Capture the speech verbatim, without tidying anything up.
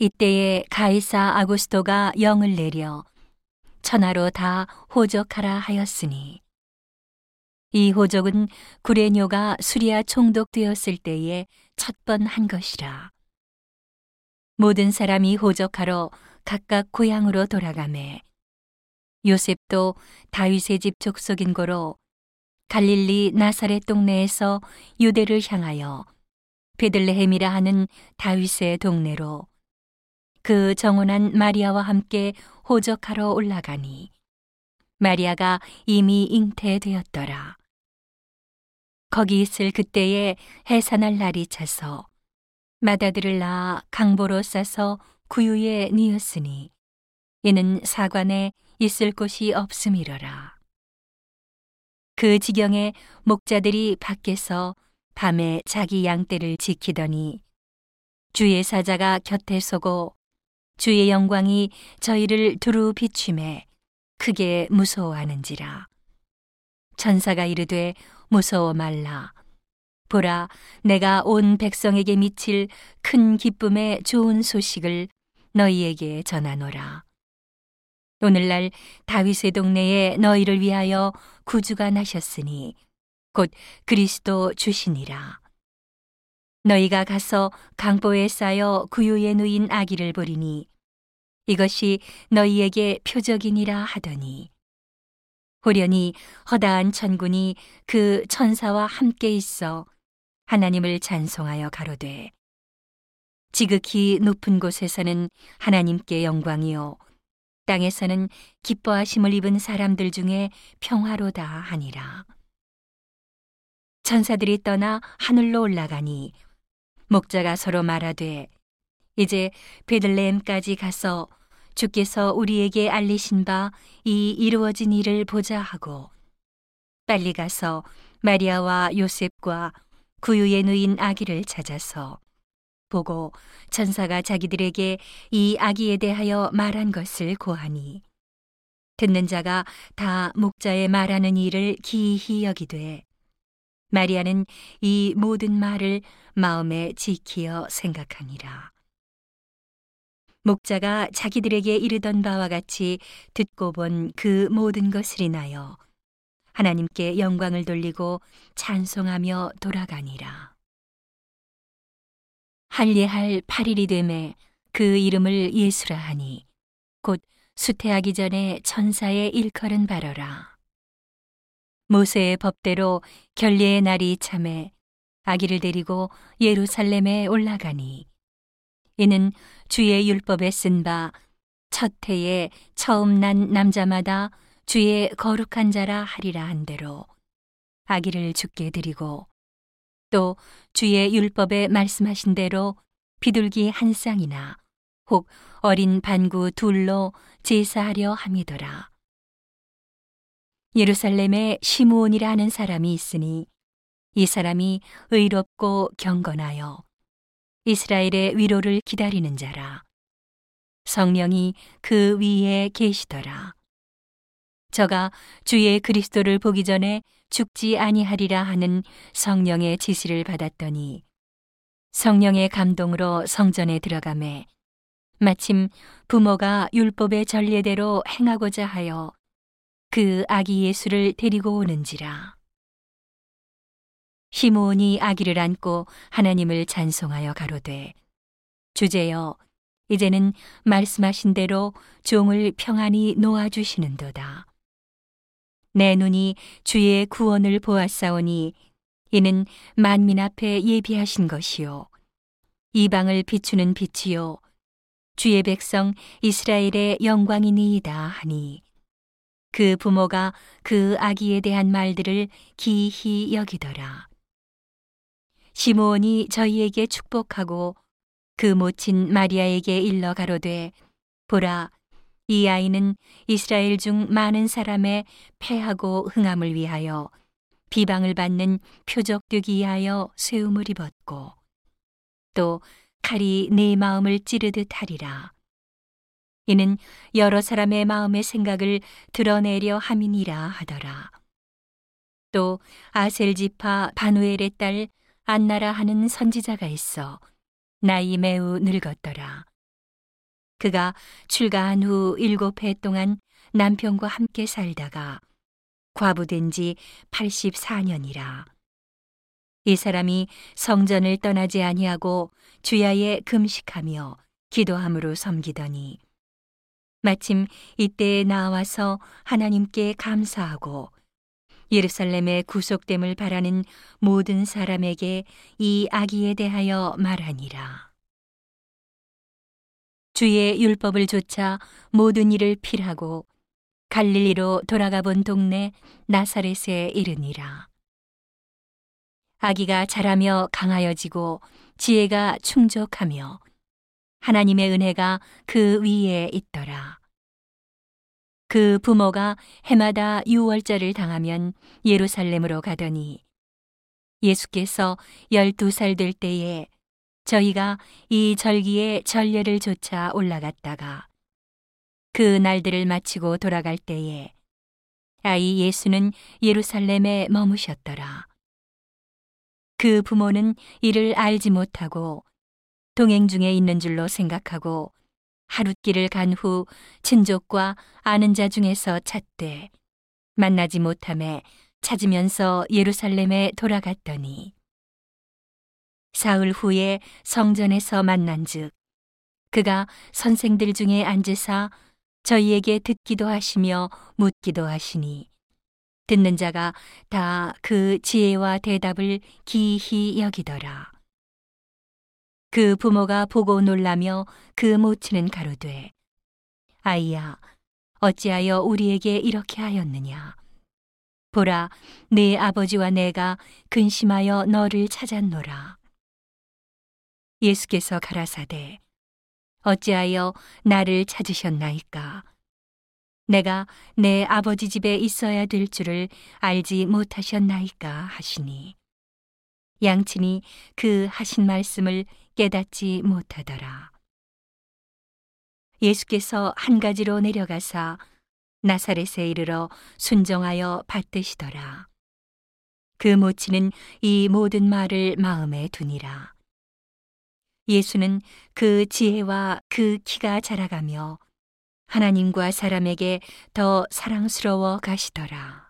이때에 가이사 아구스토가 영을 내려 천하로 다 호적하라 하였으니, 이 호적은 구레뇨가 수리아 총독되었을 때에 첫 번 한 것이라. 모든 사람이 호적하러 각각 고향으로 돌아가매, 요셉도 다윗의 집 족속인 고로 갈릴리 나사렛 동네에서 유대를 향하여 베들레헴이라 하는 다윗의 동네로 그 정혼한 마리아와 함께 호적하러 올라가니, 마리아가 이미 잉태되었더라. 거기 있을 그때에 해산할 날이 차서 마다들을 낳아 강보로 싸서 구유에 뉘었으니, 이는 사관에 있을 곳이 없음이러라. 그 지경에 목자들이 밖에서 밤에 자기 양떼를 지키더니, 주의 사자가 곁에 서고 주의 영광이 저희를 두루 비추매 크게 무서워하는지라. 천사가 이르되, 무서워 말라. 보라, 내가 온 백성에게 미칠 큰 기쁨의 좋은 소식을 너희에게 전하노라. 오늘날 다윗의 동네에 너희를 위하여 구주가 나셨으니 곧 그리스도 주시니라. 너희가 가서 강보에 쌓여 구유에 누인 아기를 보리니 이것이 너희에게 표적이니라 하더니, 호련히 허다한 천군이 그 천사와 함께 있어 하나님을 찬송하여 가로되, 지극히 높은 곳에서는 하나님께 영광이요 땅에서는 기뻐하심을 입은 사람들 중에 평화로다 하니라. 천사들이 떠나 하늘로 올라가니, 목자가 서로 말하되, 이제 베들레헴까지 가서 주께서 우리에게 알리신 바 이 이루어진 일을 보자 하고, 빨리 가서 마리아와 요셉과 구유에 누인 아기를 찾아서 보고 천사가 자기들에게 이 아기에 대하여 말한 것을 고하니, 듣는 자가 다 목자의 말하는 일을 기이히 여기되, 마리아는 이 모든 말을 마음에 지키어 생각하니라. 목자가 자기들에게 이르던 바와 같이 듣고 본 그 모든 것을 인하여 하나님께 영광을 돌리고 찬송하며 돌아가니라. 할례할 팔 일이 되매 그 이름을 예수라 하니, 곧 수태하기 전에 천사의 일컬은 바로라. 모세의 법대로 결례의 날이 참에 아기를 데리고 예루살렘에 올라가니, 이는 주의 율법에 쓴 바 첫 해에 처음 난 남자마다 주의 거룩한 자라 하리라 한 대로 아기를 주께 드리고, 또 주의 율법에 말씀하신 대로 비둘기 한 쌍이나 혹 어린 반구 둘로 제사하려 함이더라. 예루살렘에 시므온이라 하는 사람이 있으니, 이 사람이 의롭고 경건하여 이스라엘의 위로를 기다리는 자라. 성령이 그 위에 계시더라. 저가 주의 그리스도를 보기 전에 죽지 아니하리라 하는 성령의 지시를 받았더니, 성령의 감동으로 성전에 들어가매 마침 부모가 율법의 전례대로 행하고자 하여 그 아기 예수를 데리고 오는지라. 시므온이 아기를 안고 하나님을 찬송하여 가로되, 주제여, 이제는 말씀하신 대로 종을 평안히 놓아주시는도다. 내 눈이 주의 구원을 보았사오니, 이는 만민 앞에 예비하신 것이요 이방을 비추는 빛이요 주의 백성 이스라엘의 영광이니이다 하니, 그 부모가 그 아기에 대한 말들을 기이히 여기더라. 시므온이 저희에게 축복하고 그 모친 마리아에게 일러 가로되, 보라, 이 아이는 이스라엘 중 많은 사람의 패하고 흥함을 위하여 비방을 받는 표적되기 위하여 세움을 입었고, 또 칼이 내 마음을 찌르듯 하리라. 이는 여러 사람의 마음의 생각을 드러내려 함이니라 하더라. 또 아셀지파 바누엘의 딸 안나라 하는 선지자가 있어 나이 매우 늙었더라. 그가 출가한 후 일곱 해 동안 남편과 함께 살다가 과부된 지 팔십사 년이라. 이 사람이 성전을 떠나지 아니하고 주야에 금식하며 기도함으로 섬기더니 마침 이때에 나와서 하나님께 감사하고 예루살렘의 구속됨을 바라는 모든 사람에게 이 아기에 대하여 말하니라. 주의 율법을 조차 모든 일을 필하고 갈릴리로 돌아가 본 동네 나사렛에 이르니라. 아기가 자라며 강하여지고 지혜가 충족하며 하나님의 은혜가 그 위에 있더라. 그 부모가 해마다 유월절을 당하면 예루살렘으로 가더니 예수께서 열두 살 될 때에 저희가 이 절기에 전례를 조차 올라갔다가 그 날들을 마치고 돌아갈 때에 아이 예수는 예루살렘에 머무셨더라. 그 부모는 이를 알지 못하고 동행 중에 있는 줄로 생각하고 하룻길을 간 후 친족과 아는 자 중에서 찾되 만나지 못함에 찾으면서 예루살렘에 돌아갔더니 사흘 후에 성전에서 만난즉 그가 선생들 중에 앉으사 저희에게 듣기도 하시며 묻기도 하시니 듣는 자가 다 그 지혜와 대답을 기이히 여기더라. 그 부모가 보고 놀라며 그 모친은 가로되 아이야, 어찌하여 우리에게 이렇게 하였느냐? 보라, 네 아버지와 내가 근심하여 너를 찾았노라. 예수께서 가라사대 어찌하여 나를 찾으셨나이까? 내가 내 아버지 집에 있어야 될 줄을 알지 못하셨나이까 하시니 양친이 그 하신 말씀을 깨닫지 못하더라. 예수께서 한 가지로 내려가사 나사렛에 이르러 순종하여 받드시더라. 그 모친은 이 모든 말을 마음에 두니라. 예수는 그 지혜와 그 키가 자라가며 하나님과 사람에게 더 사랑스러워 가시더라.